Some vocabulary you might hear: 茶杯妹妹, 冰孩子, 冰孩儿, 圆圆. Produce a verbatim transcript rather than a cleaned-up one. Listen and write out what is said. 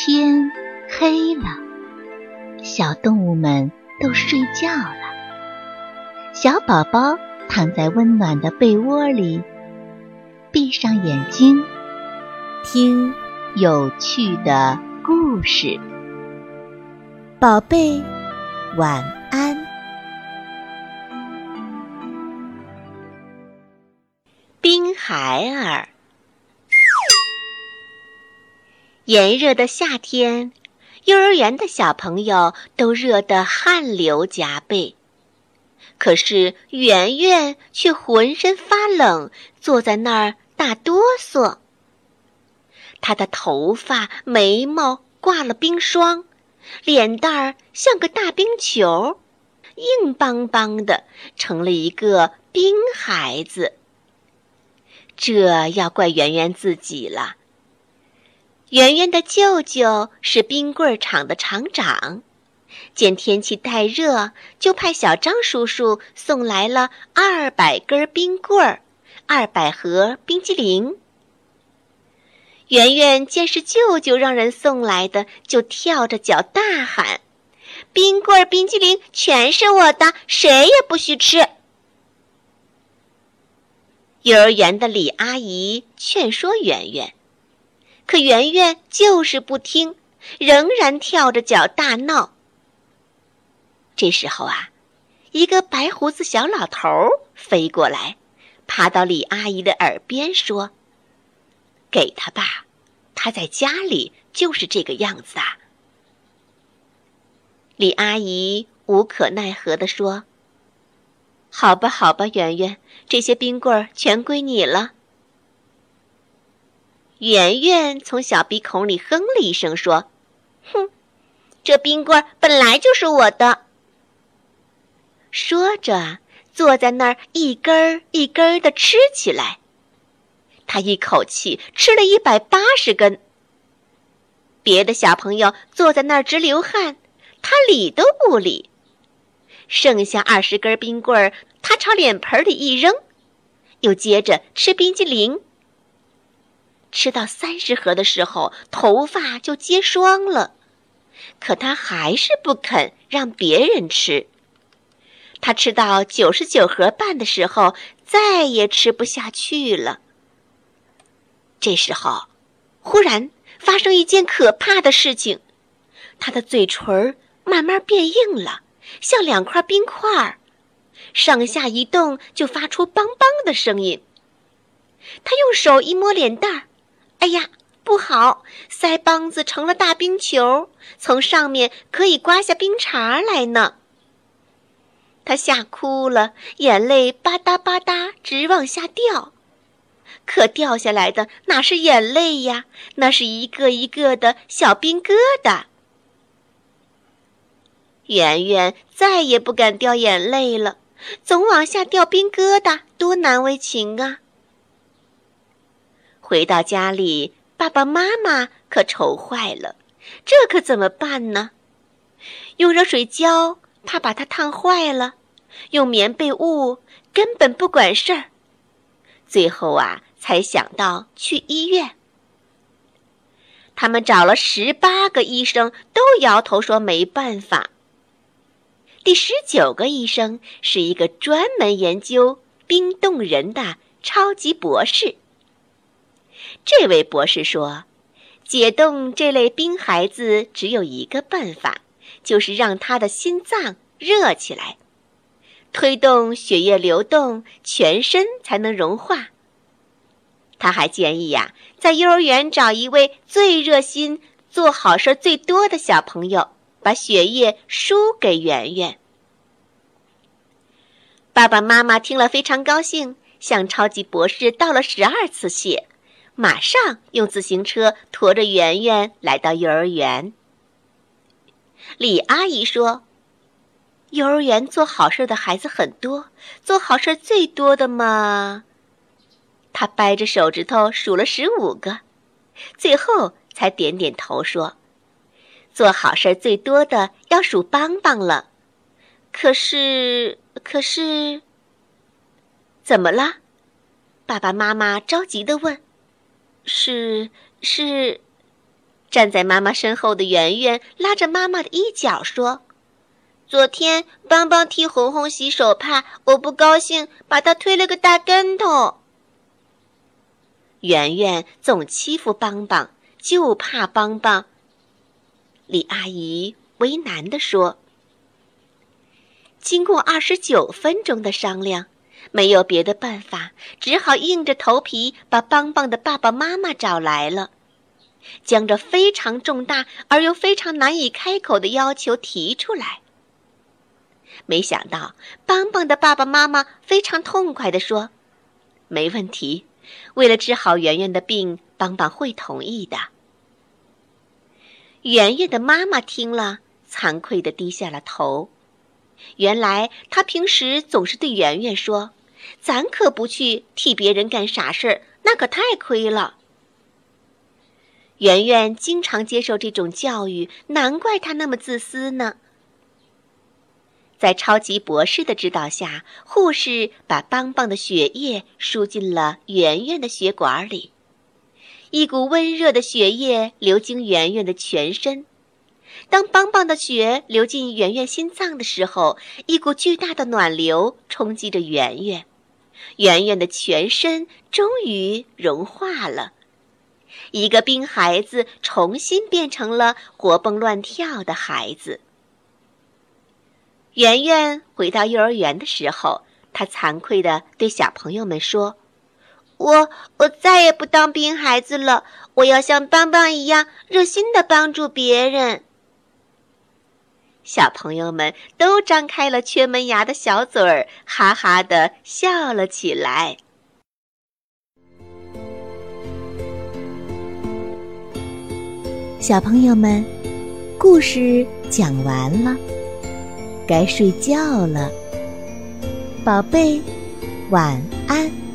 天黑了，小动物们都睡觉了。小宝宝躺在温暖的被窝里，闭上眼睛，听有趣的故事。宝贝，晚安。冰孩儿。炎热的夏天，幼儿园的小朋友都热得汗流浃背，可是圆圆却浑身发冷，坐在那儿大哆嗦。她的头发、眉毛挂了冰霜，脸蛋儿像个大冰球，硬邦邦的，成了一个冰孩子。这要怪圆圆自己了。圆圆的舅舅是冰棍厂的厂长，见天气太热，就派小张叔叔送来了二百根冰棍、二百盒冰激凌。圆圆见是舅舅让人送来的，就跳着脚大喊：“冰棍、冰激凌全是我的，谁也不许吃！”幼儿园的李阿姨劝说圆圆，可圆圆就是不听，仍然跳着脚大闹。这时候啊，一个白胡子小老头飞过来，爬到李阿姨的耳边说：“给他吧，他在家里就是这个样子啊。”李阿姨无可奈何地说：“好吧，好吧，圆圆，这些冰棍儿全归你了。”圆圆从小鼻孔里哼了一声说：“哼，这冰棍本来就是我的。”说着坐在那儿一根一根地吃起来。他一口气吃了一百八十根。别的小朋友坐在那儿直流汗，他理都不理。剩下二十根冰棍他朝脸盆里一扔，又接着吃冰激凌。吃到三十盒的时候，头发就结霜了，可他还是不肯让别人吃。他吃到九十九盒半的时候，再也吃不下去了。这时候，忽然发生一件可怕的事情，他的嘴唇慢慢变硬了，像两块冰块，上下一动就发出梆梆的声音。他用手一摸脸蛋儿，哎呀，不好！腮帮子成了大冰球，从上面可以刮下冰碴来呢。他吓哭了，眼泪吧嗒吧嗒直往下掉。可掉下来的哪是眼泪呀？那是一个一个的小冰疙瘩。圆圆再也不敢掉眼泪了，总往下掉冰疙瘩，多难为情啊！回到家里，爸爸妈妈可愁坏了，这可怎么办呢？用热水浇，怕把它烫坏了；用棉被捂，根本不管事儿。最后啊，才想到去医院。他们找了十八个医生，都摇头说没办法。第十九个医生是一个专门研究冰冻人的超级博士。这位博士说，解冻这类冰孩子只有一个办法，就是让他的心脏热起来，推动血液流动，全身才能融化。他还建议呀、啊，在幼儿园找一位最热心、做好事最多的小朋友，把血液输给圆圆。爸爸妈妈听了非常高兴，向超级博士道了十二次谢。马上用自行车驮着圆圆来到幼儿园。李阿姨说，幼儿园做好事的孩子很多，做好事最多的嘛。她掰着手指头数了十五个，最后才点点头说，做好事最多的要数邦邦了。可是，可是，怎么了？爸爸妈妈着急地问。是是，站在妈妈身后的圆圆拉着妈妈的衣角说：“昨天邦邦替红红洗手帕，我不高兴，把他推了个大跟头。”圆圆总欺负邦邦，就怕邦邦。李阿姨为难地说：“经过二十九分钟的商量，没有别的办法，只好硬着头皮把邦邦的爸爸妈妈找来了。”将这非常重大而又非常难以开口的要求提出来，没想到邦邦的爸爸妈妈非常痛快地说：“没问题，为了治好圆圆的病，邦邦会同意的。”圆圆的妈妈听了，惭愧地低下了头。原来她平时总是对圆圆说：“咱可不去替别人干傻事儿，那可太亏了。”圆圆经常接受这种教育，难怪她那么自私呢。在超级博士的指导下，护士把邦邦的血液输进了圆圆的血管里，一股温热的血液流经圆圆的全身。当邦邦的血流进圆圆心脏的时候，一股巨大的暖流冲击着圆圆，圆圆的全身终于融化了。一个病孩子重新变成了活蹦乱跳的孩子。圆圆回到幼儿园的时候，她惭愧地对小朋友们说：“我我再也不当病孩子了，我要像邦邦一样热心地帮助别人。”小朋友们都张开了缺门牙的小嘴儿，哈哈地笑了起来。小朋友们，故事讲完了，该睡觉了，宝贝，晚安。